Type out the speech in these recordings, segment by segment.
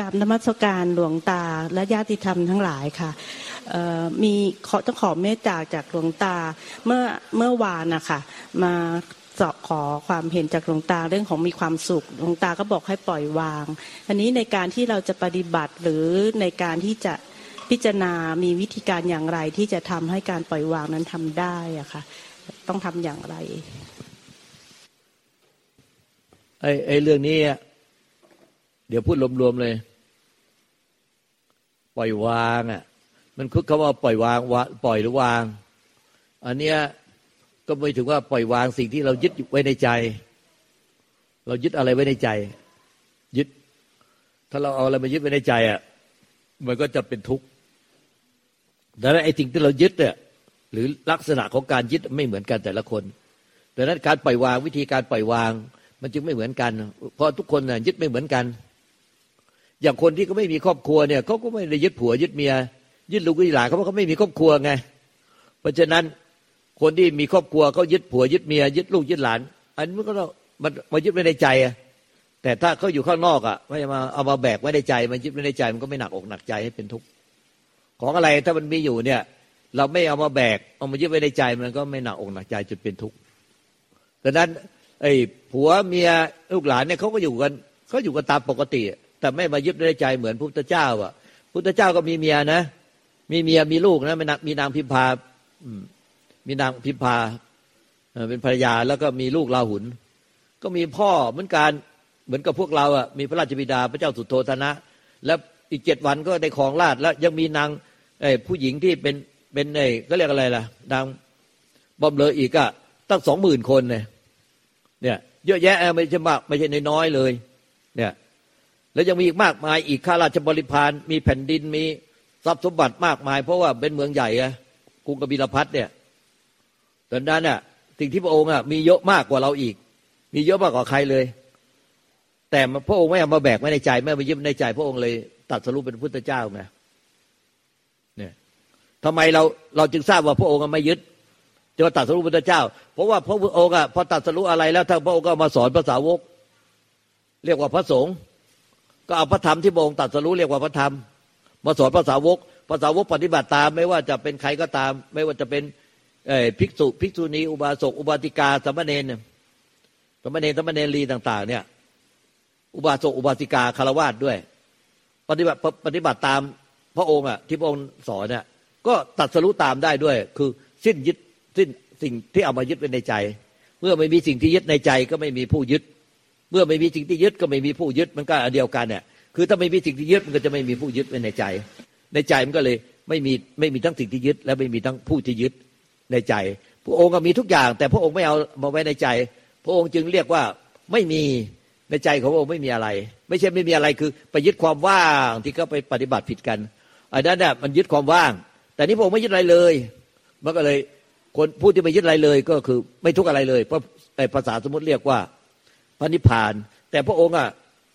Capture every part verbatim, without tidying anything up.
กราบนมัสการหลวงตาและญาติธรรมทั้งหลายค่ะมีขอต้องขอเมตตาจากหลวงตาเมื่อเมื่อวานนะคะมาขอความเห็นจากหลวงตาเรื่องของมีความสุขหลวงตาก็บอกให้ปล่อยวางอันนี้ในการที่เราจะปฏิบัติหรือในการที่จะพิจารณามีวิธีการอย่างไรที่จะทำให้การปล่อยวางนั้นทำได้อะค่ะต้องทำอย่างไรไอ้ไอ้เรื่องนี้เดี๋ยวพูดรวมๆเลยปล่อยวางอ่ะมันคือคำว่าปล่อยวางปล่อยหรือวางอันเนี้ยก็ไม่ถึงว่าปล่อยวางสิ่งที่เรายึดไว้ในใจเรายึดอะไรไว้ในใจยึดถ้าเราเอาอะไรมายึดไว้ในใจอ่ะมันก็จะเป็นทุกข์ดังนั้นไอ้สิ่งที่เรายึดเนี่ยหรือลักษณะของการยึดไม่เหมือนกันแต่ละคนดังนั้นการปล่อยวางวิธีการปล่อยวางมันจึงไม่เหมือนกันเพราะทุกคนน่ะยึดไม่เหมือนกันอย่างคนที่ก็ไม่มีครอบครัวเนี่ยเขาก็ไม่ได้ยึดผัวยึดเมียยึดลูกยึดหลานเขาเพราะเขาไม่มีครอบครัวไงเพราะฉะนั้นคนที่มีครอบครัวเขายึดผัวยึดเมียยึดลูกยึดหลานอันนี้มันก็มันมายึดไว้ในใจแต่ถ้าเขาอยู่ข้างนอกอ่ะไม่มาเอามาแบกไว้ในใจมันยึดไว้ในใจมันก็ไม่หนักอกหนักใจให้เป็นทุกข์ของอะไรถ้ามันมีอยู่เนี่ยเราไม่เอามาแบกเอามายึดไว้ในใจมันก็ไม่หนักอกหนักใจจนเป็นทุกข์ดังนั้นไอ้ผัวเมียลูกหลานเนี่ยเขาก็อยู่กันเขาอยู่กันตามปกติแต่ไม่มายึดในใจเหมือนพระพุทธเจ้าอ่ะพระพุทธเจ้าก็มีเมียนะมีเมียมีลูกนะมีนางพิมพามีนางพิมพาเป็นภรรยาแล้วก็มีลูกราหุลก็มีพ่อเหมือนกันเหมือนกับพวกเราอ่ะมีพระราชบิดาพระเจ้าสุโธธนะแล้วอีกเจ็ดวันก็ได้ครองราชย์แล้วยังมีนางไอ้ผู้หญิงที่เป็นเป็นไอ้ก็เรียกอะไรล่ะนางบำเรออีกอ่ะตั้งสองหมื่นคนเลยเนี่ยเยอะแยะไม่ใช่มากไม่ใช่น้อยๆเลยเนี่ยแล้วยังมีอีกมากมายอีกข้าราชบริพารมีแผ่นดินมีทรัพย์สมบัติมากมายเพราะว่าเป็นเมืองใหญ่ไงกรุงกบิลพัสเนี่ยตอนนั้นน่ะสิ่งที่พระองค์อ่ะมีเยอะมากกว่าเราอีกมีเยอะมากกว่าใครเลยแต่พระองค์ไม่เอามาแบกไว้ในใจไม่มายึดในใจพระองค์เลยตรัสรู้เป็นพุทธเจ้าไงเนี่ยทำไมเราเราจึงทราบว่าพระองค์ไม่ยึดจะมาตรัสรู้พุทธเจ้าเพราะว่าพระพุทธองค์อ่ะพอตรัสรู้อะไรแล้วท่านพระองค์ก็มาสอนพระสาวกเรียกว่าพระสงฆ์ก็เอาพระธรรมที่พระองค์ตรัสรู้เรียกว่าพระธรรมมาสอนพระสาวกพระสาวกปฏิบัติตามไม่ว่าจะเป็นใครก็ตามไม่ว่าจะเป็นเอ่อภิกษุภิกษุณีอุบาสกอุบาสิกาสามเณรสามเณรสามเณรีต่างๆเนี่ยอุบาสกอุบาสิกาฆราวาสด้วยปฏิบัติปฏิบัติตามพระองค์อ่ะที่พระองค์สอนเนี่ยก็ตรัสรู้ตามได้ด้วยคือสิ้นยึดสิ้นสิ่งที่เอามายึดไว้ในใจเมื่อไม่มีสิ่งที่ยึดในใจก็ไม่มีผู้ยึดเมื่อไม่มีสิ่งที่ยึดก็ไม่มีผู้ยึดมันก็อันเดียวกันเนี่ยคือถ้าไม่มีสิ่งที่ยึดมันก็จะไม่มีผู้ยึดไว้ในใจในใจมันก็เลยไม่มีไม่มีทั้งสิ่งที่ยึดและไม่มีทั้งผู้ที่ยึดในใจพระองค์ก็มีทุกอย่างแต่พระองค์ไม่เอามาไว้ในใจพระองค์จึงเรียกว่าไม่มีในใจของพระองค์ไม่มีอะไรไม่ใช่ไม่มีอะไรคือไปยึดความว่างที่เขาไปปฏิบัติผิดกันอันนั้นน่ะมันยึดความว่างแต่นี่พระองค์ไม่ยึดอะไรเลยมันก็เลยคนผู้ที่ไม่ยึดอะไรเลยก็คือไม่ทุกข์อะไรเลยเพราะภาษาสมมติเรียกว่าพระนิพพานแต่พระองค์อ่ะ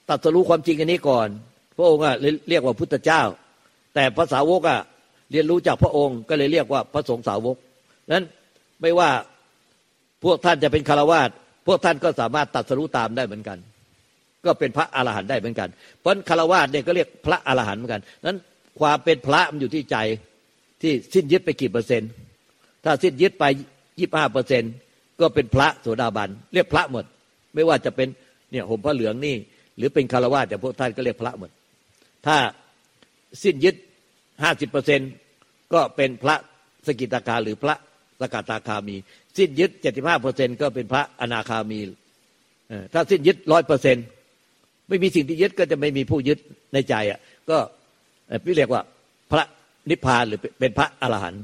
ตรัสรู้ความจริงอันนี้ก่อนพระองค์อ่ะเรียกว่าพุทธเจ้าแต่พระสาวกอ่ะเรียนรู้จากพระองค์ก็เลยเรียกว่าพระสงฆ์สาวกนั้นไม่ว่าพวกท่านจะเป็นฆราวาสพวกท่านก็สามารถตรัสรู้ตามได้เหมือนกันก็เป็นพระอรหันต์ได้เหมือนกันเพราะฆราวาสเนี่ยก็เรียกพระอรหันต์เหมือนกันนั้นความเป็นพระมันอยู่ที่ใจที่สิ้นยึดไปกี่เปอร์เซ็นต์ถ้าสิ้นยึดไป ยี่สิบห้าเปอร์เซ็นต์ ก็เป็นพระโสดาบันเรียกพระหมดไม่ว่าจะเป็นเนี่ยห่มผ้าเหลืองนี่หรือเป็นฆราวาสแต่พวกท่านก็เรียกพระหมดถ้าสิ้นยึด ห้าสิบเปอร์เซ็นต์ ก็เป็นพระสกิทาคาหรือพระสกทาคามีสิ้นยึด เจ็ดสิบห้าเปอร์เซ็นต์ ก็เป็นพระอนาคามีเอ่อถ้าสิ้นยึด หนึ่งร้อยเปอร์เซ็นต์ ไม่มีสิ่งที่ยึดก็จะไม่มีผู้ยึดในใจอ่ะก็พี่เรียกว่าพระนิพพานหรือเป็นพระอรหันต์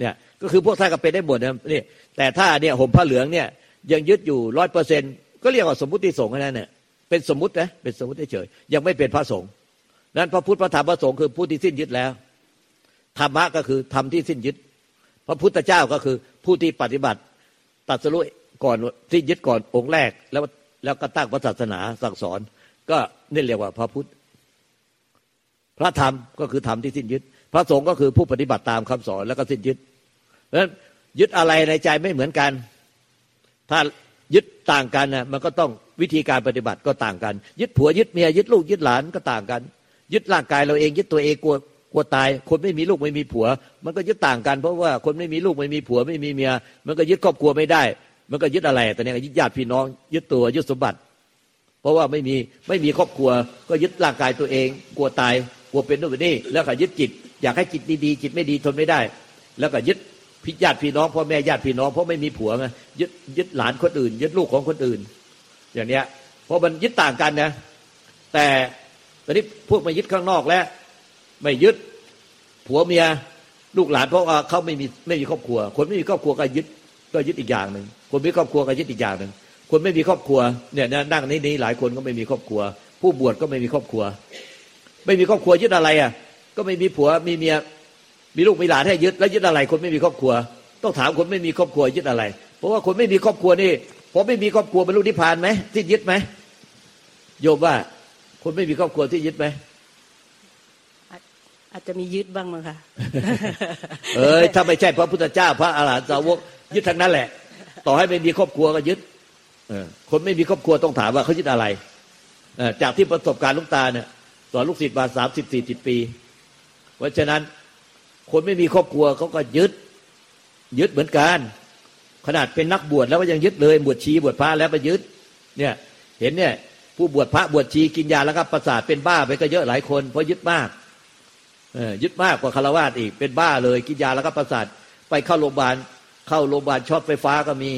เนี่ยก็คือพวกท่านก็เป็นได้หมดนะนี่แต่ถ้าเนี่ยห่มผ้าเหลืองเนี่ยยังยึดอยู่ หนึ่งร้อยเปอร์เซ็นต์ ก็เรียกว่าสมมุติสงฆ์นั่นน่ะเป็นสมมุตินะเป็นสมมุติเฉยๆยังไม่เป็นพระสงฆ์นั้นพระพุทธพระธรรมพระสงฆ์คือผู้ที่สิ้นยึดแล้วธรรมะก็คือธรรมที่สิ้นยึดพระพุทธเจ้าก็คือผู้ที่ปฏิบัติตรัสรู้ก่อนที่ยึดก่อนองค์แรกแล้วแล้วก็ตั้งพระศาสนาสั่งสอนก็นี่เรียกว่าพระพุทธพระธรรมก็คือธรรมที่สิ้นยึดพระสงฆ์ก็คือผู้ปฏิบัติตามคำสอนแล้วก็สิ้นยึดเพราะฉะนั้นยึดอะไรในใจไม่เหมือนกันถ้ายึดต่างกันนะมันก็ต้องวิธีการปฏิบัติก็ต่างกันยึดผัวยึดเมียยึดลูกยึดหลานก็ต่างกัน ยึดร่างกายเราเองยึดตัวเองกลัวกลัวตายคนไม่มีลูกไม่มีผัวมันก็ยึดต่างกันเพราะว่าคนไม่มีลูกไม่มีผัวไม่มีเมียมันก็ยึดครอบครัวไม่ได้มันก็ยึดอะไรตอนนี้ยึดญาติพี่น้องยึดตัวยึดสมบัติเพราะว่าไม่มีไม่มีครอบครัวก็ยึดร่างกายตัวเองกลัวตายกลัวเป็นโน่นเป็นนี่แล้วก็ยึดจิตอยากให้จิตดีๆจิตไม่ดีทนไม่ได้แล้วก็ยึดพี่ญาติพี่น้องพ่อแม่ญาติพี่น้องเพราะไม่มีผัวไงยึดยึดหลานคนอื่นยึดลูกของคนอื่นอย่างเนี้ยเพราะมันยึดต่างกันนะแต่ตอนนี้พวกมายึดข้างนอกแล้วไม่ยึดผัวเมียลูกหลานเพราะเขาไม่มีไม่มีครอบครัวคนไม่มีครอบครัวก็ยึดก็ยึดอีกอย่างนึงคนมีครอบครัวก็ยึดอีกอย่างนึงคนไม่มีครอบครัวเนี่ยนั่งนี้หลายคนก็ไม่มีครอบครัวผู้บวชก็ไม่มีครอบครัวไม่มีครอบครัวยึดอะไรอ่ะก็ไม่มีผัวมีเมียมีลูกมีหลานให้ยึดแล้วยึดอะไรคนไม่มีครอบครัวต้องถามคนไม่มีครอบครัวยึดอะไรเพราะว่าคนไม่มีครอบครัวนี่พอไม่มีครอบครัวบรรลุนิพพานไหมที่ยึดไหมโยมว่าคนไม่มีครอบครัวที่ยึดไหมอาจจะมียึดบ้างมั้งค่ะเอ้ยถ้าไม่ใช่พระพุทธเจ้าพระอรหันตสาวกยึดทั้งนั้นแหละต่อให้ไม่มีครอบครัวก็ยึดคนไม่มีครอบครัวต้องถามว่าเขายึดอะไรจากที่ประสบการณ์ลูกตาเนี่ยสอนลูกศิษย์มาสามสิบสี่สิบปีเพราะฉะนั้นคนไม่มีครอบครัวเขาก็ยึดยึดเหมือนกันขนาดเป็นนักบวชแล้วก็ยังยึดเลยบวชชีบวชพระแล้วก็ยึดเนี่ยเห็นเนี่ยผู้บวชพระบวชชีกินยาแล้วก็ประสาทเป็นบ้าไปก็เยอะหลายคนเพราะยึดมากเอ่อยึดมากกว่าฆราวาสอีกเป็นบ้าเลยกินยาแล้วก็ประสาทไปเข้าโรงพยาบาลเข้าโรงพยาบาลช็อตไฟฟ้าก็มี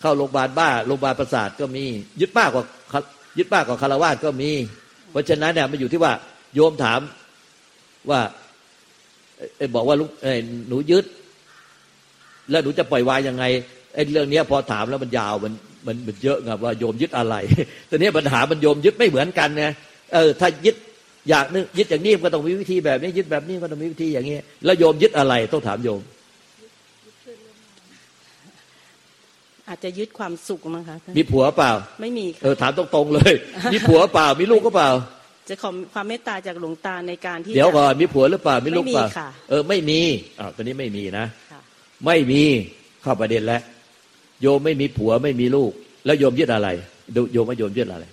เข้าโรงพยาบาลบ้าโรงพยาบาลประสาทก็มียึดมากกว่ายึดมากกว่าฆราวาสก็มีเพราะฉะนั้นเนี่ยมันอยู่ที่ว่าโยมถามว่าไอ้บอกว่าลูกไอ้หนูยึดแล้วหนูจะปล่อยวางยังไงไอ้เรื่องนี้พอถามแล้วมันยาวมันมันมันเยอะไงว่าโยมยึดอะไรตอนนี้ปัญหามันโยมยึดไม่เหมือนกันนะเออถ้ายึดอยากนึกยึดอย่างนี้มันก็ต้องมีวิธีแบบนี้ยึดแบบนี้ก็ต้องมีวิธีอย่างนี้แล้วโยมยึดอะไรต้องถามโยมอาจจะยึดความสุขมั้งคะมีผัวเปล่าไม่มีค่ะเออถามตรงๆเลยมีผัวเปล่ามีลูกก็เปล่าจะขอความเมตตาจากหลวงตาในการที่เดี๋ยวก่อนมีผัวหรือเปล่ามีลูกเปล่าเออไม่มีอ้าวตอนนี้ไม่มีนะไม่มีเข้าประเด็นแล้วโยมไม่มีผัวไม่มีลูกแล้วโยมยึดอะไรโยมว่าโยมยึดอะไร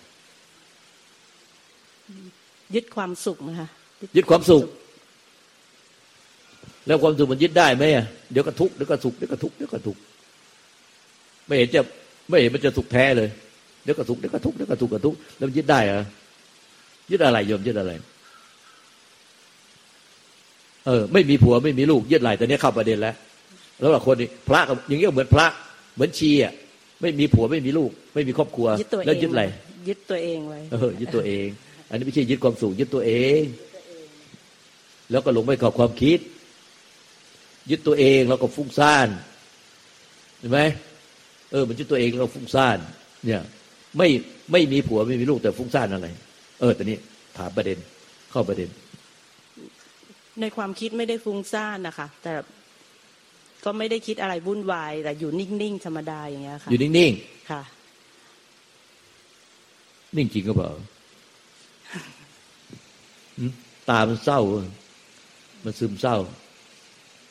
ยึดความสุขนะคะยึดความสุขแล้วความสุขมันยึดได้ไหมอ่ะเดี๋ยวก็ทุกข์เดี๋ยวก็สุขเดี๋ยวก็ทุกข์เดี๋ยวก็ทุกข์ไม่เห็นจะไม่เห็นมันจะสุขแท้เลยเดี๋ยวก็สุขเดี๋ยวก็ทุกข์เดี๋ยวก็ทุกข์ก็ทุกข์แล้วมันยึดได้เหรอยึดอะไรโยมยึดอะไรเออไม่มีผัวไม่มีลูกยึดอะไรแต่เนี้ยเข้าประเด็นแล้วแล้วคนนี้พระอย่างเงี้ยเหมือนพระเหมือนชีอ่ะไม่มีผัวไม่มีลูกไม่มีครอบครัวแล้วยึดอะไรยึดตัวเองไว้เออยึดตัวเองอันนี้ไม่ใช่ยึดความสุขยึดตัวเองแล้วก็หลงไปกับความคิดยึดตัวเองแล้วก็ฟุ้งซ่านเห็นไหมเออมันยึดตัวเองแล้วก็ฟุ้งซ่านเนี่ยไม่ไม่มีผัวไม่มีลูกแต่ฟุ้งซ่านอะไรเออตอนนี้ถามประเด็นเข้าประเด็นในความคิดไม่ได้ฟุ้งซ่านนะคะแต่ก็ไม่ได้คิดอะไรวุ่นวายแต่อยู่นิ่งๆธรรมดาอย่างเงี้ยค่ะอยู่นิ่งๆค่ะนิ่งจริงก็เปล่าตามันเศร้ามันซึมเศร้า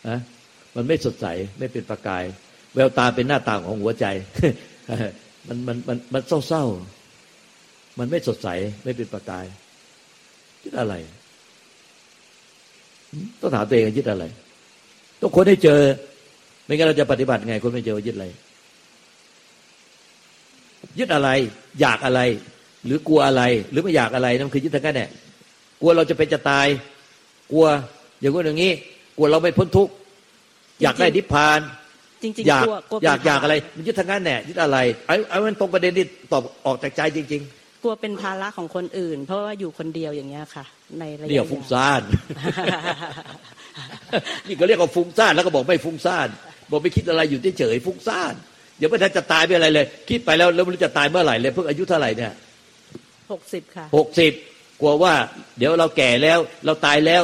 ฮะมันไม่สดใสไม่เป็นประกายแววตาเป็นหน้าต่างของหัวใจมันมันมันมันเศร้าเศร้ามันไม่สดใสไม่เป็นประกายยึดอะไรต้องถามตัวเองยึดอะไรต้องคนให้เจอไม่งั้นเราจะปฏิบัติไงคนไม่เจอยึดอะไรยึดอะไรอยากอะไรหรือกลัวอะไรหรือไม่อยากอะไรนั่นคือยึดทั้งนั้นแหละกลัวเราจะเป็นจะตายกลัวอย่างนู้นอย่างนี้กลัวเราไม่พ้นทุกข์อยากได้นิพพานจริงๆอยากอยากอยากอะไรมันยึดทั้งนั้นแหละยึดอะไรไอ้ไอ้มันตรงประเด็นที่ตอบออกจากใจจริงๆกลัวเป็นภาระของคนอื่นเพราะว่าอยู่คนเดียวอย่างเงี้ยค่ะในระยะเรียกฟุ้งซ่านนี่ก็เรียกว่าฟุ้งซ่านแล้วก็บอกไม่ฟุ้งซ่านบอกไม่คิดอะไรอยู่เฉยๆฟุ้งซ่านเดี๋ยวไม่ทันจะตายไปอะไรเลยคิดไปแล้วแล้วไม่รู้จะตายเมื่อไหร่เลยเพิ่งอายุเท่าไหร่เนี่ยหกสิบค่ะหกสิบกลัวว่าเดี๋ยวเราแก่แล้วเราตายแล้ว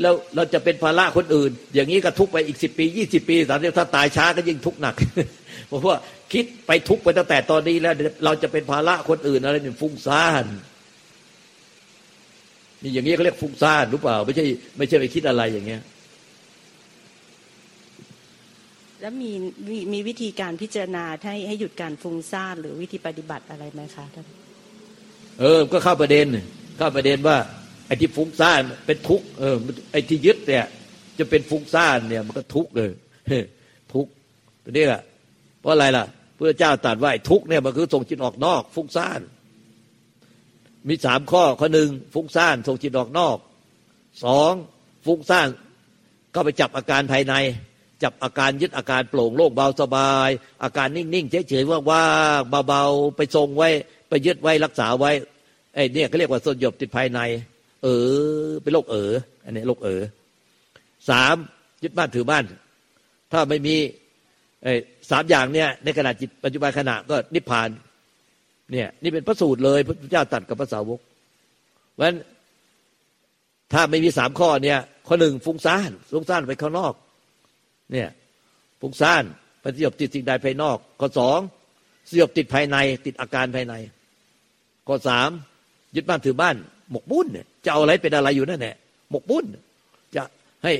แล้วเราจะเป็นภาระคนอื่นอย่างนี้ก็ทุกไปอีกสิบปียี่สิบปีสามสิบปีถ้าตายช้าก็ยิ่งทุกข์หนักเพราะว่าคิดไปทุกข์ไปตั้งแต่ตอนนี้แล้วเราจะเป็นภาระคนอื่นอะไรนี่ฟุ้งซ่านนี่อย่างนี้เขาเรียกฟุ้งซ่านรู้เปล่าไม่ใช่ไม่ใช่ไปคิดอะไรอย่างเงี้ยแล้วมีมีวิธีการพิจารณาให้ให้หยุดการฟุ้งซ่านหรือวิธีปฏิบัติอะไรไหมคะท่านเออก็เข้าประเด็นเข้าประเด็นว่า ไอ้ที่ฟุ้งซ่านเป็นทุกข์เออไอ้ที่ยึดเนี่ยจะเป็นฟุ้งซ่านเนี่ยมันก็ทุกข์เลยทุกข์ตรงนี้แหละเพราะอะไรล่ะพระเจ้าตรัสว่าไอ้ทุกข์เนี่ยมันคือส่งจิตออกนอกฟุ้งซ่านมีสามข้อข้อหนึ่งฟุ้งซ่านส่งจิตออกนอกสองฟุ้งซ่านก็ไปจับอาการภายในจับอาการยึดอาการโปร่งโล่งเบาสบายอาการนิ่งๆเฉยๆว่างๆเบาๆไปทรงไว้ไปยึดไว้รักษาไว้ไอ้เนี่ยเขาเรียกว่าสยบติดภายในเออเป็นโรคเอออันนี้โรคเออสามยึดบ้านถือบ้านถ้าไม่มีไอ้สามอย่างเนี่ยในขณะจิตปัจจุบันขณะก็นิพพานเนี่ยนี่เป็นพระสูตรเลยพระพุทธเจ้าตรัสกับพระสาวกเพราะฉะนั้นถ้าไม่มีสามข้อเนี่ยข้อหนึ่งฟุ้งซ่านฟุ้งซ่านไปข้างนอกเนี่ยฟุ้งซ่านไปสยบติดสิ่งใดภายนอกข้อสองสยบติดภายในติดอาการภายในข้อสามยึดบ้านถือบ้านหมกบุญเนี่ยจะเอาอะไรเป็นอะไรอยู่นั่นแหละหมกบุญจะให้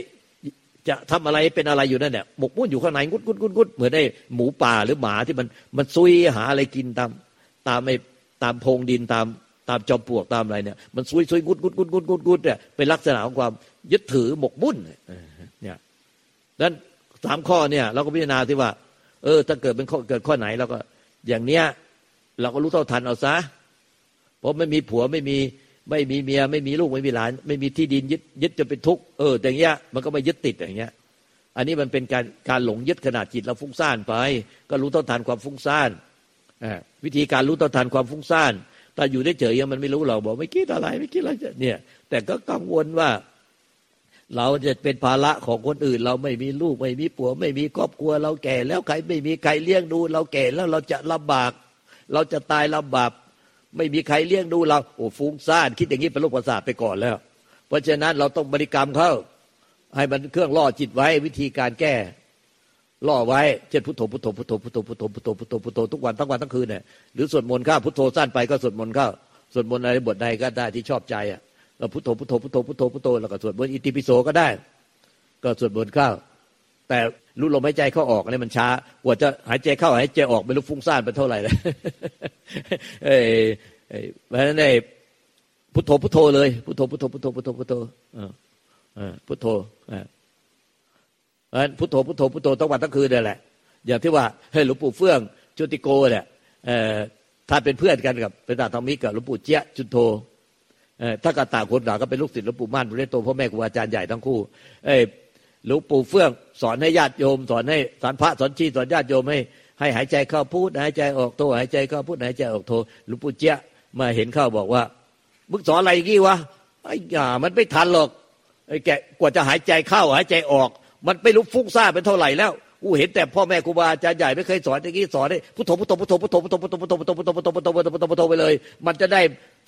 จะทำอะไรเป็นอะไรอยู่นั่นแหละหมกบุญอยู่ข้างในกุดกุดกุดกุดเหมือนไอ้หมูป่าหรือหมาที่มันมันซุยหาอะไรกินตามตามไอ้ตามโพรงดินตามตามจอมปลวกตามอะไรเนี่ยมันซุยซุยกุดกุดกุดกุดกุดกุดเนี่ยเป็นลักษณะของความยึดถือหมกบุญเนี่ยดังนั้นสามข้อเนี่ยเราก็พิจารณาที่ว่าเออถ้าเกิดเป็นข้อเกิดข้อไหนเราก็อย่างเนี้ยเราก็รู้เท่าทันเอาซะเพราะไม่มีผัวไม่มีไม่มีเมียไม่มีลูกไม่มีหลานไม่มีที่ดินยึดยึดจนเป็นทุกข์เอออย่างเงี้ยมันก็ไม่ยึดติดอย่างเงี้ยอันนี้มันเป็นการการหลงยึดขนาดจิตเราฟุ้งซ่านไปก็รู้เท่าทันความฟุ้งซ่านวิธีการรู้เท่าทันความฟุ้งซ่านแต่อยู่ได้เฉยยังมันไม่รู้เราบอกไม่คิดอะไรไม่คิดอะไรเนี่ยแต่ก็กังวลว่าเราจะเป็นภาระของคนอื่นเราไม่มีลูกไม่มีผัวไม่มีครอบครัวเราแก่แล้วใครไม่มีใครเลี้ยงดูเราแก่แล้วเราจะลำบากเราจะตายลำบากไม่มีใครเลี้ยงดูเราโอ้ฟุ้งซ่านคิดอย่างนี้เป็นโรคประสาทไปก่อนแล้วเพราะฉะนั้นเราต้องบริกรรมเข้าให้มันเครื่องล่อจิตไว้วิธีการแก้ล่อไว้เช่นพุทโธพุทโธพุทโธพุทโธพุทโธพุทโธพุทโธพุทโธทุกวันทั้งวันทั้งคืนเนี่ยหรือสวดมนต์ข้าพุทโธสั้นไปก็สวดมนต์ข้าสวดมนต์อะไรบทใดก็ได้ที่ชอบใจอ่ะเราพุทโธพุทโธพุทโธพุทโธพุทโธแล้วก็สวดมนต์อิติปิโสก็ได้ก็สวดมนต์ข้าแต่รู้ลมหายใจเข้าออกเนี่ยมันช้ากว่าจะหายใจเข้าหายใจออกไม่รู้ฟุ้งซ่านไปเท่าไหร่เลยเอ้ยเพราะฉะนั้นไอ้พุทโธพุทโธเลยพุทโธพุทโธพุทโธพุทโธพุทโธอ่าอ่าพุทโธอ่าเพราะฉะนั้นพุทโธพุทโธพุทโธทั้งวันทั้งคืนนั่นแหละอย่างที่ว่าเฮ้ยหลวงปู่เฟื่องจุติโกเนี่ยเอ่อถ้าเป็นเพื่อนกันกับเป็นตาทองมิกกับหลวงปู่เจี๊ยะจุนโธเอ่อถ้ากระต่างคนด่าก็เป็นลูกศิษย์หลวงปู่ม่านบุญเรโตพ่อแม่ครูอาจารย์ใหญ่ทั้งคู่เอ้ยหลวงปู่เฟื่องสอนให้ญาติโยมสอนให้สอนพระสอนชีสอนญาติโยมให้ให้หายใจเข้าพูดหายใจออกโทหายใจเข้าพูดหายใจออกโทหลวงปู่เจี๊ยะมาเห็นเข้าบอกว่ามึงสอนอะไรงี้วะไอ้ห่ามันไม่ทันหรอกไอ้แกกว่าจะหายใจเข้าหายใจออกมันไม่รู้ฟุ้งซ่านเป็นเท่าไหร่แล้วกูเห็นแต่พ่อแม่ครูบาอาจารย์ใหญ่ไม่เคยสอนอย่างงี้สอนให้พุทโธพุทโธพุทโธพุทโธพุทโธพุทโธพุทโธพุทโธพุทโธพุทโธพุทโธพุทโธพุทโธไปเลยมันจะได้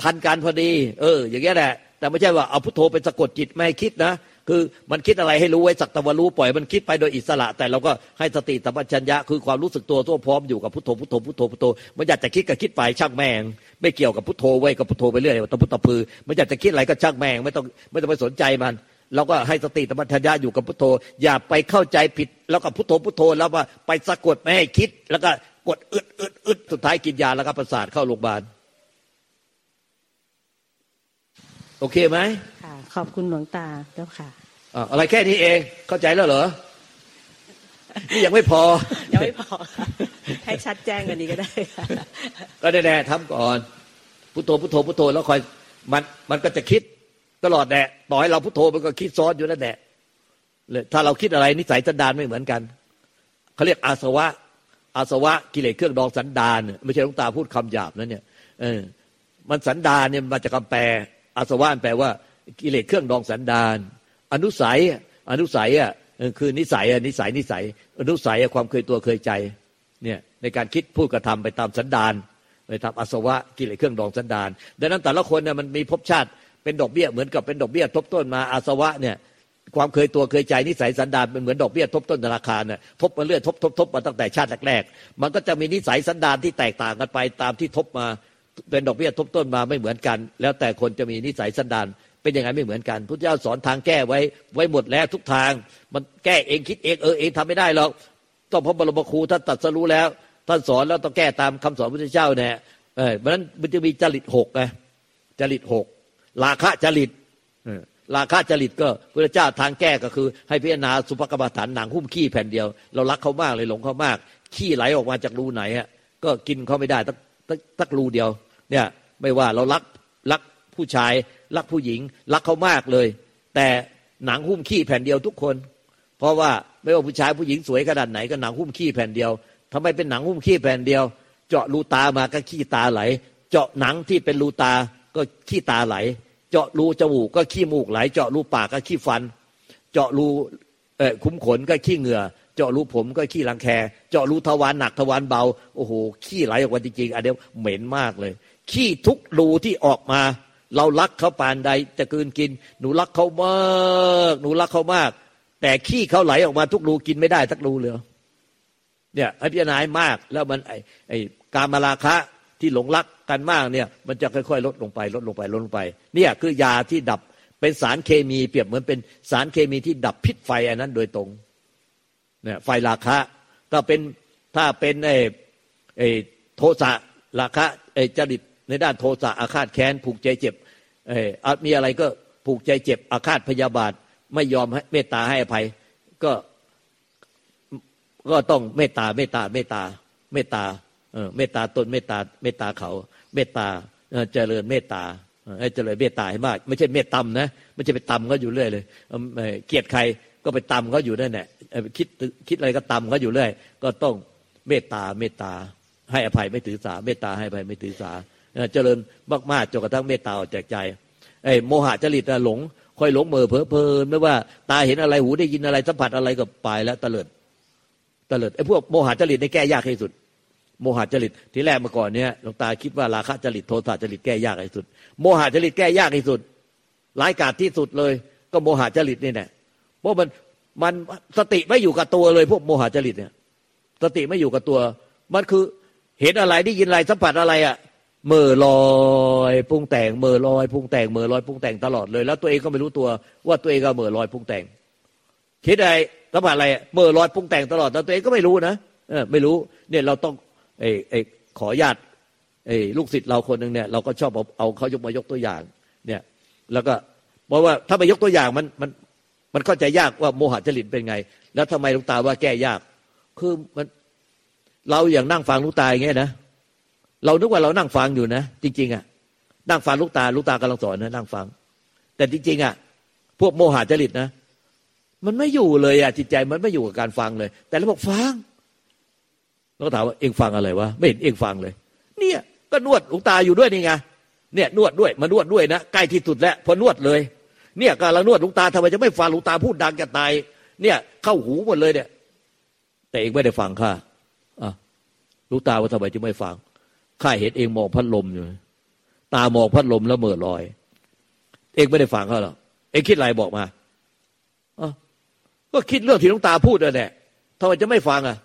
ทันการพอดีเอออย่างเงี้ยแหละแต่ไม่ใช่ว่าเอาพุทโธไปสะกดจิตไม่ให้คิดนะคือมันคิดอะไรให้รู้ไว้สักตะวันรู้ปล่อยมันคิดไปโดยอิสระแต่เราก็ให้สติสัมปชัญญะคือความรู้สึกตัวทั่วพร้อมอยู่กับพุทโธพุทโธพุทโธพุทโธมันอยากจะคิดก็คิดไปช่างแม่งไม่เกี่ยวกับพุทโธไว้กับพุทโธไปเรื่อยตะพุตะพือมันอยากจะคิดอะไรก็ช่างแม่งไม่ต้องไม่ต้องไปสนใจมันเราก็ให้สติสัมปชัญญะอยู่กับพุทโธอย่าไปเข้าใจผิดแล้วก็พุทโธพุทโธแล้วว่าไปสะกดไม่ให้คิดแล้วก็กดอึดอึดอึดสุดท้ายกินยาแล้วก็ประสาทเข้าโรงพยาบาลโอเคไหมค่ะขอบคุณหลวงตาเจ้าค่ะอ่าอะไรแค่นี้เองเข้าใจแล้วเหรอนี่ยังไม่พอยังไม่พอค่ะให้ชัดแจ้งกว่านี้ก็ได้ค่ะก็แน่ๆทำก่อนพุทโธพุทโธพุทโธแล้วคอยมันมันก็จะคิดตลอดแหละต่อให้เราพุทโธมันก็คิดซ้อนอยู่นั่นแหละถ้าเราคิดอะไรนิสัยสันดานไม่เหมือนกันเขาเรียกอาสวะอาสวะกิเลสเครื่องดองสันดานไม่ใช่หลวงตาพูดคำหยาบนะเนี่ยเออมันสันดานเนี่ยมาจากคำแปลอาสวะแปลว่ากิเลสเครื่องดองสันดานอนุสัยอนุสัยอ่ะคือนิสัยนิสัยนิสัยอนุสัยความเคยตัวเคยใจเนี่ยในการคิดพูดกระทำไปตามสันดานไปตามอาสวะกิเลสเครื่องดองสันดานดังนั้นแต่ละคนเนี่ยมันมีภพชาติเป็นดอกเบี้ยเหมือนกับเป็นดอกเบี้ยทบต้นมาอาสวะเนี่ยความเคยตัวเคยใจนิสัยสันดานเป็นเหมือนดอกเบี้ยทบต้นธนาคารน่ะทบมาเรื่อยทบทบทบมาตั้งแต่ชาติแรกๆมันก็จะมีนิสัยสันดานที่แตกต่างกันไปตามที่ทบมาเป็นดอกเบี้ยทบต้นมาไม่เหมือนกันแล้วแต่คนจะมีนิสัยสันดานเป็นยังไงไม่เหมือนกันพุทธเจ้าสอนทางแก้ไว้ไว้หมดแล้วทุกทางมันแก้เองคิดเองเออเองทำไม่ได้หรอกต้องพระบรมครูท่านตรัสรู้แล้วท่านสอนแล้วต้องแก้ตามคำสอนพุทธเจ้าเนี่ยเออเพราะนั้นมันจะมีจริตหกไงจริตหกราคะจริต ราคะจริตก็พระเจ้าทางแก้ก็คือให้พิจารณาสุภกรรมฐานหนังหุ้มขี้แผ่นเดียวเรารักเขามากเลยหลงเขามากขี้ไหลออกมาจากรูไหนฮะก็กินเขาไม่ได้ตักตักตักรูเดียวเนี่ยไม่ว่าเรารักรักผู้ชายรักผู้หญิงรักเขามากเลยแต่หนังหุ้มขี้แผ่นเดียวทุกคนเพราะว่าไม่ว่าผู้ชายผู้หญิงสวยขนาดไหนก็หนังหุ้มขี้แผ่นเดียวทำไมเป็นหนังหุ้มขี้แผ่นเดียวเจาะรูตามาก็ขี้ตาไหลเจาะหนังที่เป็นรูตาก็ขี้ตาไหลเจาะรูจมูกก็ขี้มูกไหลเจาะรูปากก็ขี้ฟันเจาะรูเอ่อคุ้มขนก็ขี้เหงื่อเจาะรูผมก็ขี้รังแคเจาะรูทวารหนักทวารเบาโอ้โหขี้ไหลออกมาจริงๆอันเดียวเหม็นมากเลยขี้ทุกรูที่ออกมาเรารักเขาปานใดจะกืนกินหนูรักเขามากหนูรักเขามากแต่ขี้เขาไหลออกมาทุกรูกินไม่ได้สักรูเลยเนี่ยไอ้พิจารณามากแล้วมันไอ้ไอ้กามราคะที่หลงรักกันมากเนี่ยมันจะค่อยๆลดลงไปลดลงไปลดลงไปเนี่ยคือยาที่ดับเป็นสารเคมีเปรียบเหมือนเป็นสารเคมีที่ดับพิษไฟอันนั้นโดยตรงเนี่ยไฟราคะถ้าเป็นถ้าเป็นไอ้ไอ้โทสะราคะไอ้จริตในด้านโทสะอาฆาตแค้นผูกใจเจ็บไอ้มีอะไรก็ผูกใจเจ็บอาฆาตพยาบาทไม่ยอมให้เมตตาให้อภัยก็ก็ต้องเมตตาเมตตาเมตตาเมตตาเออเมตตาตนเมตตาเมตตาเขาเมตตาเจริญเมตตาให้เจริญเมตตาให้มากไม่ใช่เมตตำนะไม่ใช่ไปตำเขาอยู่เรื่อยเลยเกลียดใครก็ไปตำเขาอยู่นั่นแหละคิดคิดอะไรก็ตำเขาอยู่เรื่อยก็ต้องเมตตาเมตตาให้อภัยไม่ถือสาเมตตาให้อภัยไม่ถือสาเจริญมากๆจนกระทั่งเมตตาออกจากใจไอ้โมหะจริตหลงคอยหลงเมอเพ้อเพลินไม่ว่าตาเห็นอะไรหูได้ยินอะไรสัมผัสอะไรก็ไปแล้วตะเลิดตะเลิดไอ้พวกโมหะจริตนี่แก้ยากที่สุดโมหะจริตทีแรกเมื่อก่อนเนี่ยหลวงตาคิดว่าราคะจริตโทสะจริตแก้ยากที่สุดโมหะจริตแก้ยากที่สุดร้ายกาจที่สุดเลยก็โมหะจริตนี่แหละเพราะมันมันสติไม่อยู่กับตัวเลยพวกโมหะจริตเนี่ยสติไม่อยู่กับตัวมันคือเห็นอะไรได้ยินอะไรสัมผัสอะไรอ่ะเมื่อลอยปรุงแต่งเมื่อลอยปรุงแต่งเมื่อลอยปรุงแต่งตลอดเลยแล้วตัวเองก็ไม่รู้ตัวว่าตัวเองก็เมื่อลอยปรุงแต่งคิดอะไรสัมผัสอะไรเมื่อลอยปรุงแต่งตลอดแล้วตัวเองก็ไม่รู้นะเออไม่รู้เนี่ยเราต้องไอ้ไอ้ขอญาติไอ้ลูกศิษย์เราคนนึงเนี่ยเราก็ชอบเอาเอาเขายกมายกตัวอย่างเนี่ยแล้วก็เพราะว่าถ้าไปยกตัวอย่างมันมันมันเข้าใจยากว่าโมหะจริตเป็นไงแล้วทำไมหลวงตาว่าแก้ยากคือมันเราอย่างนั่งฟังหลวงตาอย่างเงี้ยนะเรานึกว่าเรานั่งฟังอยู่นะจริงๆอ่ะนั่งฟังหลวงตาหลวงตากำลังสอนนะนั่งฟังแต่จริงๆอ่ะพวกโมหะจริตนะมันไม่อยู่เลยอ่ะจิตใจมันไม่อยู่กับการฟังเลยแต่เราบอกฟังเราถามว่าเอ็งฟังอะไรวะไม่เห็นเอ็งฟังเลยเนี่ยก็นวดหลวงตาอยู่ด้วยนี่ไงเนี่ยนวดด้วยมานวดด้วยนะใกล้ที่สุดแล้วพอนวดเลยเนี่ยกำลังนวดหลวงตาทำไมจะไม่ฟังหลวงตาพูดดังจะตายเนี่ยเข้าหูหมดเลยเนี่ยแต่เอ็งไม่ได้ฟังข้าอ่ะหลวงตาว่าทำไมจะไม่ฟังข้าเห็นเอ็งมองพัดลมอยู่ตามองพัดลมแล้วเมื่อลอยเอ็งไม่ได้ฟังเขาหรอกเอ็งคิดอะไรบอกมาอ่ะก็คิดเรื่องที่หลวงตาพูดนั่นแหละทำไมจะไม่ฟังอ่ะ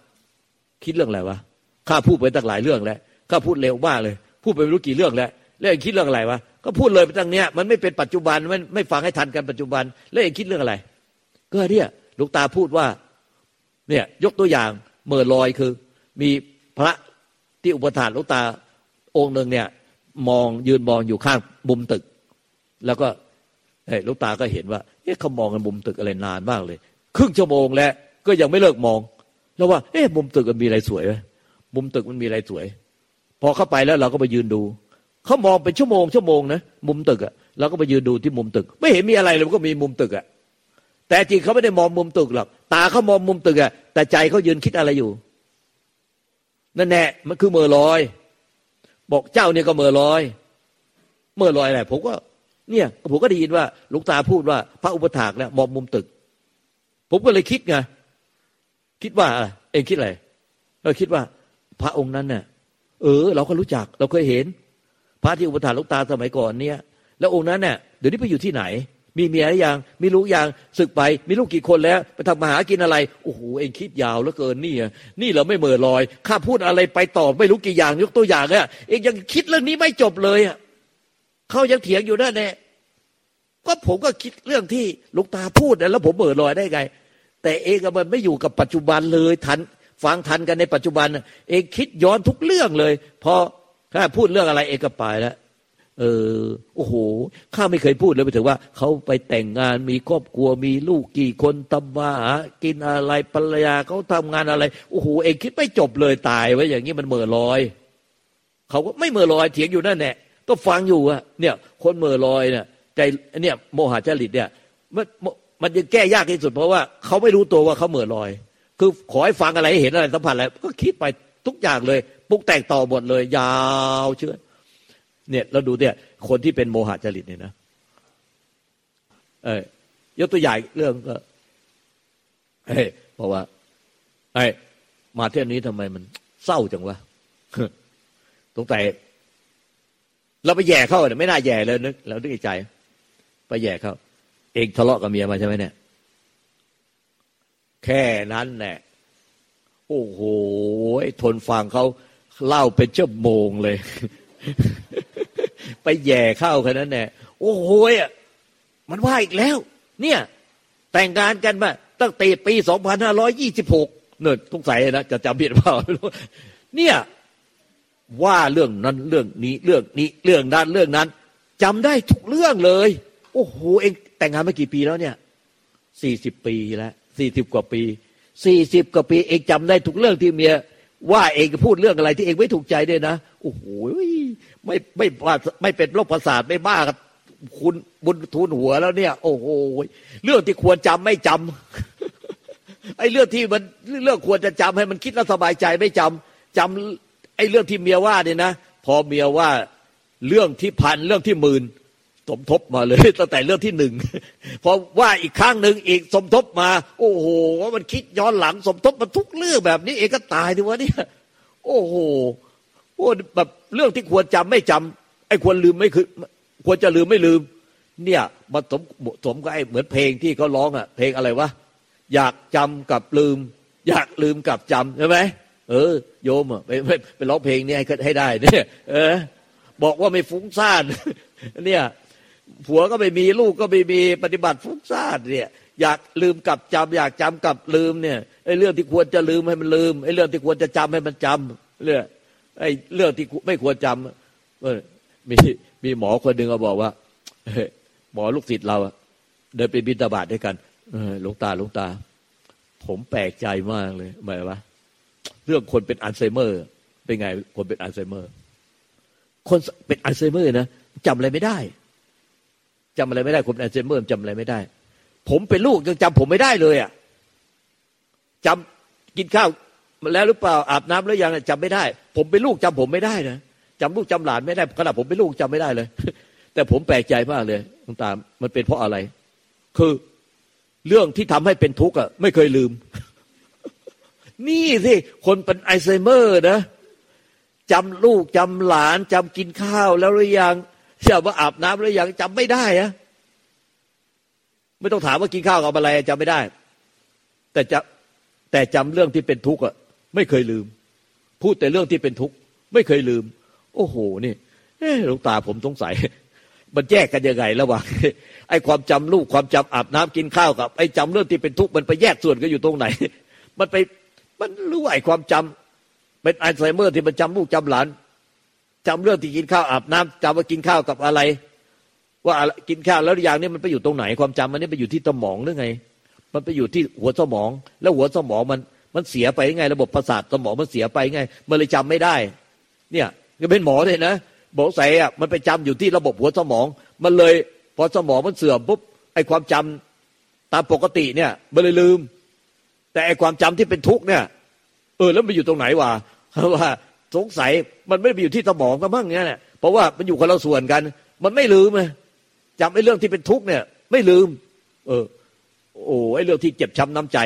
คิดเรื่องอะไรวะข้าพูดไปตั้งหลายเรื่องแล้วข้าพูดเร็วมากเลยพูดไปไม่รู้กี่เรื่องแล้วแล้วเอ็งคิดเรื่องอะไรวะก็พูดเลยไปตั้งเนี้ยมันไม่เป็นปัจจุบันมันไม่ฟังให้ทันกันปัจจุบันแล้วเอ็งคิดเรื่องอะไรก็เนี่ยหลวงตาพูดว่าเนี่ยยกตัวอย่างเมื่อลอยคือมีพระที่อุปถาหลวงตาองค์หนึ่งเนี่ยมองยืนมองอยู่ข้างมุมตึกแล้วก็เฮ้ยหลวงตาก็เห็นว่าเอ๊ะเขามองกันมุมตึกอะไรนานมากเลยครึ่งชั่วโมงแล้วก็ยังไม่เลิกมองแล้วว่าเอ๊ะมุมตึกมันมีอะไรสวยไหมมุมตึกมันมีอะไรสวยพอเข้าไปแล้วเราก็ไปยืนดูเขามองเป็นชั่วโมงชั่วโมงนะมุมตึกอ่ะเราก็ไปยืนดูที่มุมตึกไม่เห็นมีอะไรเลยมันก็มีมุมตึกอ่ะแต่จริงเขาไม่ได้มองมุมตึกหรอกตาเขามองมุมตึกอ่ะแต่ใจเขายืนคิดอะไรอยู่นั่นแหละมันคือเมื่อลอยบอกเจ้าเนี่ยก็เมื่อลอยเมื่อลอยอะไรผมก็เนี่ยผมก็ได้ยินว่าหลวงตาพูดว่าพระอุปถากเนี่ยมองมุมตึกผมก็เลยคิดไงคิดว่าเองคิดอะไรก็คิดว่าพระองค์นั้นเนี่ยเออเราก็รู้จักเราเคยเห็นพระที่อุปถากหลวงตาสมัยก่อนเนี่ยแล้วองค์นั้นเนี่ยเดี๋ยวนี้ไปอยู่ที่ไหนมีเมียหรือยังมีลูกยังศึกไปมีลูกกี่คนแล้วไปทำมาหากินอะไรโอ้โหเองคิดยาวเหลือเกินนี่นี่เราไม่เมื่อลอยข้าพูดอะไรไปตอบไม่รู้กี่อย่างยกตัวอย่างเนี่ยเองยังคิดเรื่องนี้ไม่จบเลยอ่ะเขายังเถียงอยู่นั่นแหละก็ผมก็คิดเรื่องที่หลวงตาพูดนะแล้วผมเมื่อลอยได้ไงแต่เองมันไม่อยู่กับปัจจุบันเลยทันฟังทันกันในปัจจุบันเองคิดย้อนทุกเรื่องเลยพอถ้าพูดเรื่องอะไรเองก็ไปแล้ว เออโอ้โหข้าไม่เคยพูดเลยไปถึงว่าเขาไปแต่งงานมีครอบครัวมีลูกกี่คนทำมาหากินอะไรภรรยาเขาทำงานอะไรโอ้โหเองคิดไม่จบเลยตายไว้อย่างนี้มันเหม่อลอยเขาก็ไม่เหม่อลอยเถียงอยู่นั่นแหละก็ฟังอยู่อะเนี่ยคนเหม่อลอยเนี่ยใจเนี่ยโมหะจริตเนี่ยมันมันจะแก้ยากที่สุดเพราะว่าเขาไม่รู้ตัวว่าเขาเหม่อลอยคือขอให้ฟังอะไรเห็นอะไรสัมผัสอะไรก็คิดไปทุกอย่างเลยปลุกแต่งต่อหมดเลยยาวเชื่อเนี่ยเราดูเนี่ยคนที่เป็นโมหะจริตเนี่ยนะเอ้ยยกตัวอย่างเรื่องก็เฮ้ยบอกว่าเฮ้ยมาเที่ยวนี้ทำไมมันเศร้าจังวะตรงแต่เราไปแย่เข้าเนี่ยไม่น่าแย่เลยนึกเรานึกในใจไปแย่เข้าเองทะเลาะกับเมียมาใช่ไหมเนี่ยแค่นั้นแหละโอ้โหทนฟังเขาเล่าเป็นชั่วโมงเลยไปแย่เข้าแค่นั้นแหละโอ้โหอ่ะมันว่าอีกแล้วเนี่ยแต่งงานกันมาตั้งแต่ปีสองพันห้าร้อยยี่สิบหกเนี่ยสงสัยนะจะจำผิดเปล่าเนี่ยว่าเรื่องนั้นเรื่องนี้เรื่องนี้เรื่องนั้นเรื่องนั้นจำได้ทุกเรื่องเลยโอ้โหเองแต่งงานมากี่ปีแล้วเนี่ยสี่สิบปีแล้วสี่สิบกว่าปีสี่สิบกว่าปีเองจำได้ทุกเรื่องที่เมียว่าเองพูดเรื่องอะไรที่เองไม่ถูกใจด้วยนะโอ้โหไม่ไม่ไม่เป็นโรคประสาทไม่บ้ากับคุณบุญทูนหัวแล้วเนี่ยโอ้โหเรื่องที่ควรจำไม่จำไอ้เรื่องที่มันเรื่องควรจะจำให้มันคิดแล้วสบายใจไม่จำจำไอ้เรื่องที่เมียว่าเนี่ยนะพอเมียว่าเรื่องที่พันเรื่องที่หมื่นสมทบมาเลยตั้งแต่เรื่องที่หนึ่งพอว่าอีกครั้งหนึ่งอีกสมทบมาโอ้โหว่ามันคิดย้อนหลังสมทบมาทุกเรื่องแบบนี้เองก็ตายดิวะเนี่ยโอ้โหโอ้แบบเรื่องที่ควรจำไม่จำไอ้ควรลืมไม่คือควรจะลืมไม่ลืมเนี่ยมาสมสมกับไอ้เหมือนเพลงที่เขาร้องอ่ะเพลงอะไรวะอยากจำกับลืมอยากลืมกับจำใช่ไหมเออโยมอ่ะไปไปไปร้องเพลงนี้ให้ให้ได้เนี่ยเออบอกว่าไม่ฟุ้งซ่านเนี่ยผัวก็ไม่มีลูกก็ไม่มีปฏิบัติฟุ้งซ่านเนี่ยอยากลืมกับจำอยากจำกับลืมเนี่ยไอ้เรื่องที่ควรจะลืมให้มันลืมไอ้เรื่องที่ควรจะจำให้มันจำเรื่องไอ้เรื่องที่ไม่ควรจำมีมีหมอคนหนึ่งเขาบอกว่าหมอลูกศิษย์เราเดินไปบิณฑบาตด้วยกันหลวงตาหลวงตาผมแปลกใจมากเลยหมายว่าเรื่องคนเป็นอัลไซเมอร์เป็นไงคนเป็นอัลไซเมอร์คนเป็นอัลไซเมอร์นะจำอะไรไม่ได้จำอะไรไม่ได้คนอัลไซเมอร์จำอะไรไม่ได้ผมเป็นลูกยังจำผมไม่ได้เลยอ่ะจำกินข้าวมาแล้วหรือเปล่าอาบน้ำหรือยังจำไม่ได้ผมเป็นลูกจำผมไม่ได้นะจำลูกจำหลานไม่ได้ขณะผมเป็นลูกจำไม่ได้เลยแต่ผมแปลกใจมากเลยคุณตามันเป็นเพราะอะไรคือเรื่องที่ทำให้เป็นทุกข์อ่ะไม่เคยลืม นี่สิคนเป็นอัลไซเมอร์นะจำลูกจำหลานจำกินข้าวแล้วหรือยังเชื่อว่าอาบน้ำหรือยังจำไม่ได้นะไม่ต้องถามว่ากินข้าวกับอะไรจำไม่ได้แต่จะแต่จำเรื่องที่เป็นทุกข์อ่ะไม่เคยลืมพูดแต่เรื่องที่เป็นทุกข์ไม่เคยลืมโอ้โหนี่หลวงตาผมสงสัยมันแยกกันยังไงระหว่างไอ้ความจำลูกความจำอาบน้ำกินข้าวกับไอ้จำเรื่องที่เป็นทุกข์มันไปแยกส่วนกันอยู่ตรงไหนมันไปมันรู้ไอ้ความจำเป็นอัลไซเมอร์ที่มันจำลูกจำหลานจำเรื่องที่กินข้าวอาบน้ำจำว่ากินข้าวกับอะไรว่ากินข้าวแล้วอย่างนี้มันไปอยู่ตรงไหนความจำมันนี่ไปอยู่ที่สมองหรือไงมันไปอยู่ที่หัวสมองแล้วหัวสมองมันมันเสียไปไงระบบประสาทสมองมันเสียไปไงมันเลยจำไม่ได้เนี่ยก็เป็นหมอเลยนะบอกใส่อ่ะมันไปจำอยู่ที่ระบบหัวสมองมันเลยพอสมองมันเสื่อมปุ๊บไอ้ความจำตามปกติเนี่ยมันเลยลืมแต่ไอ้ความจำที่เป็นทุกข์เนี่ยเออแล้วมันอยู่ตรงไหนวะว่าสงสัยมันไม่ไปอยู่ที่สมองกันบ้างเนี่ยแหละเพราะว่ามันอยู่คนละส่วนกันมันไม่ลืมไงจำไอ้เรื่องที่เป็นทุกข์เนี่ยไม่ลืมเออโอ้ไอ้เรื่องที่เจ็บช้ำน้ำใจ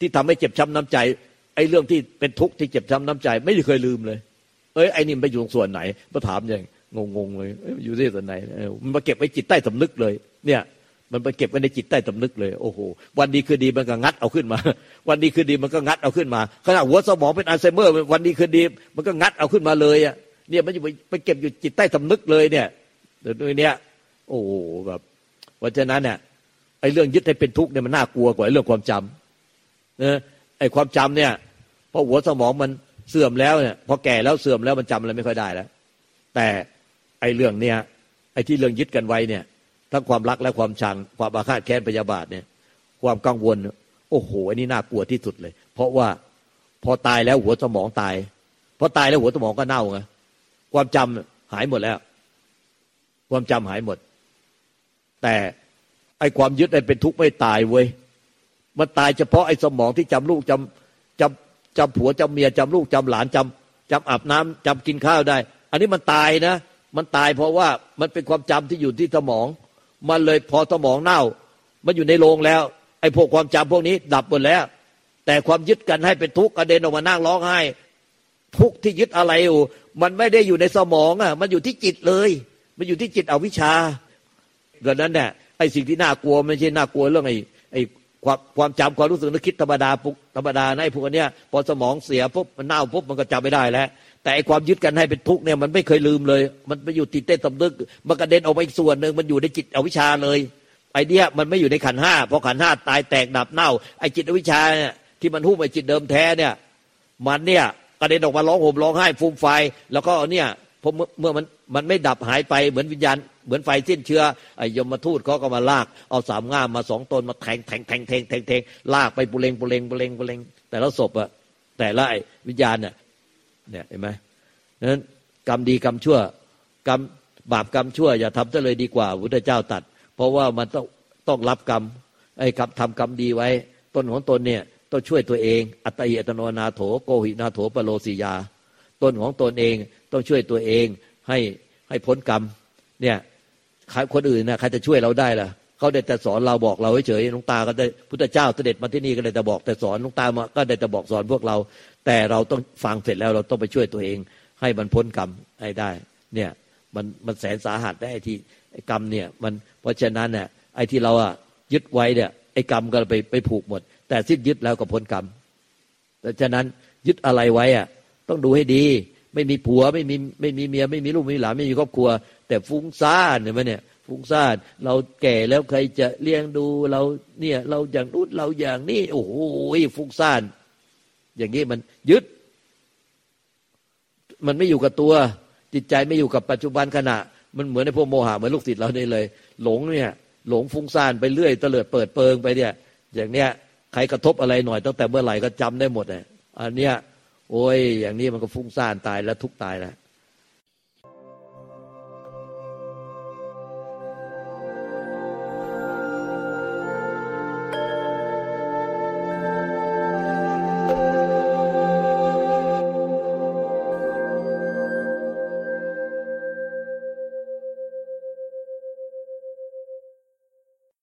ที่ทำให้เจ็บช้ำน้ำใจไอ้เรื่องที่เป็นทุกข์ที่เจ็บช้ำน้ำใจไม่เคยลืมเลยเอ้ยไอ้นี่มันไปอยู่ส่วนไหนมาถามอย่างงงๆเลยอยู่ที่ส่วนไหนมันมาเก็บไว้จิตใต้สำนึกเลยเนี่ยมันไปเก็บไว้ในจิตใต้สำนึกเลยโอ้โหวันดีคืนดีมันก็งัดเอาขึ้นมาวันดีคืนดีมันก็งัดเอาขึ้นมาขณะหัวสมองเป็นอัลไซเมอร์วันดีคืนดีมันก็งัดเอาขึ้นมาเลยอ่ะเนี่ยมันไปเก็บอยู่จิตใต้สำนึกเลยเนี่ยเดี๋ยวนี้เนี่ยโอ้โหแบบเพราะฉะนั้นเนี่ยไอ้เรื่องยึดให้เป็นทุกข์เนี่ยมันน่ากลัวกว่าเรื่องความจำนะไอ้ความจำเนี่ยพอหัวสมองมันเสื่อมแล้วเนี่ยพอแก่แล้วเสื่อมแล้วมันจำอะไรไม่ค่อยได้แล้วแต่ไอ้เรื่องเนี่ย ไอ้ที่เรื่องยึดกันไว้เนี่ยทั้งความรักและความชังความอาฆาตแค้นพยาบาทเนี่ยความกังวลโอ้โหอันนี้น่ากลัวที่สุดเลยเพราะว่าพอตายแล้วหัวสมองตายพอตายแล้วหัวสมองก็เน่าไงความจำหายหมดแล้วความจำหายหมดแต่ไอ้ความยึดไอ้เป็นทุกข์ไม่ตายเว้ยมันตายเฉพาะไอ้สมองที่จำลูกจำจำจำผัวจำเมียจำลูกจำหลานจำจำอาบน้ำจำกินข้าวได้อันนี้มันตายนะมันตายเพราะว่ามันเป็นความจำที่อยู่ที่สมองมันเลยพอสมองเน่ามันอยู่ในโรงแล้วไอ้พวกความจำพวกนี้ดับหมดแล้วแต่ความยึดกันให้เป็นทุกข์กระเด็นออกมานั่งร้องไห้ทุกข์ที่ยึดอะไรอยู่มันไม่ได้อยู่ในสมองอ่ะมันอยู่ที่จิตเลยมันอยู่ที่จิตอวิชชาดังนั้นเนี่ยไอ้สิ่งที่น่ากลัวไม่ใช่น่ากลัวเรื่องไอ้ไอ้ความความจำความรู้สึกนึกคิดธรรมดาปุกธรรมดาในพวกเนี้ยพอสมองเสียปุ๊บมันเน่าปุ๊บมันก็จำไม่ได้แล้วแต่ไอ้ความยึดกันให้เป็นทุกข์เนี่ยมันไม่เคยลืมเลยมันไปอยู่ติดเต้นสำนึกมันกระเด็นออกไปอีกส่วนหนึ่งมันอยู่ในจิตอวิชชาเลยไอเดียมันไม่อยู่ในขันห้าพอขันห้าตายแตกดับเน่าไอจิตอวิชชาเนี่ยที่มันหุ้มไอจิตเดิมแท้เนี่ยมันเนี่ยกระเด็นออกมาร้องโหมร้องไห้ฟูมไฟแล้วก็เนี่ยพอเมื่อมันมันไม่ดับหายไปเหมือนวิญญาณเหมือนไฟสิ้นเชื้อไอยมทูตเขาก็มาลากเอาสามง่ามมาสองตนมาแทงแทงแทงแทงแทงแทงลากไปปุเรงปุเรงปุเรงปุเรงแต่ละศพอะแต่ละไอวิญญาณเนี่ยเนี่ยเห็นไหมนั้นกรรมดีกรรมชั่วกรรมบาปกรรมชั่วอย่าทำซะเลยดีกว่าพุทธเจ้าตรัสเพราะว่ามันต้องต้องรับกรรมไอ้ครับทำกรรมดีไว้ตนของตนเนี่ยต้องช่วยตัวเองอัตติอัตโนนาโถโกหินาโถปโลสียาตนของตนเองต้องช่วยตัวเองให้ให้พ้นกรรมเนี่ยใครคนอื่นนะใครจะช่วยเราได้ล่ะเขาได้แต่สอนเราบอกเราเฉยๆหลวงตาก็ได้พุทธเจ้าเสด็จมาที่นี่ก็ได้แต่บอกแต่สอนหลวงตาก็ได้แต่บอกสอนพวกเราแต่เราต้องฟังเสร็จแล้วเราต้องไปช่วยตัวเองให้มันพ้นกรรมให้ได้เนี่ยมันมันแสนสาหัสได้ที่กรรมเนี่ยมันเพราะฉะนั้นเนี่ยไอ้ที่เราอ่ะยึดไว้เนี่ยไอ้กรรมก็ไปไปผูกหมดแต่สิ้นยึดแล้วก็พ้นกรรมเพราะฉะนั้นยึดอะไรไว้อ่ะต้องดูให้ดีไม่มีผัวไม่มีไม่มีเมียไม่มีลูกไม่มีหลานไม่มีครอบครัวแต่ฟุ้งซ่านเห็นไหมเนี่ยฟุ้งซ่านเราแก่แล้วใครจะเลี้ยงดูเราเนี่ยเราอย่างนู้นเราอย่างนี้โอ้โหฟุ้งซ่านอย่างนี้มันยึดมันไม่อยู่กับตัวจิตใจไม่อยู่กับปัจจุบันขณะมันเหมือนในพวกโมหะเหมือนลูกศิษย์เราเนี่ยเลยหลงเนี่ยหลงฟุ้งซ่านไปเรื่อยเตลิดเปิดเปิงไปเนี่ยอย่างเนี้ยใครกระทบอะไรหน่อยตั้งแต่เมื่อไหร่ก็จำได้หมดเนี่ยอันเนี้ยโอ้ยอย่างนี้มันก็ฟุ้งซ่านตายแล้วทุกข์ตายแล้ว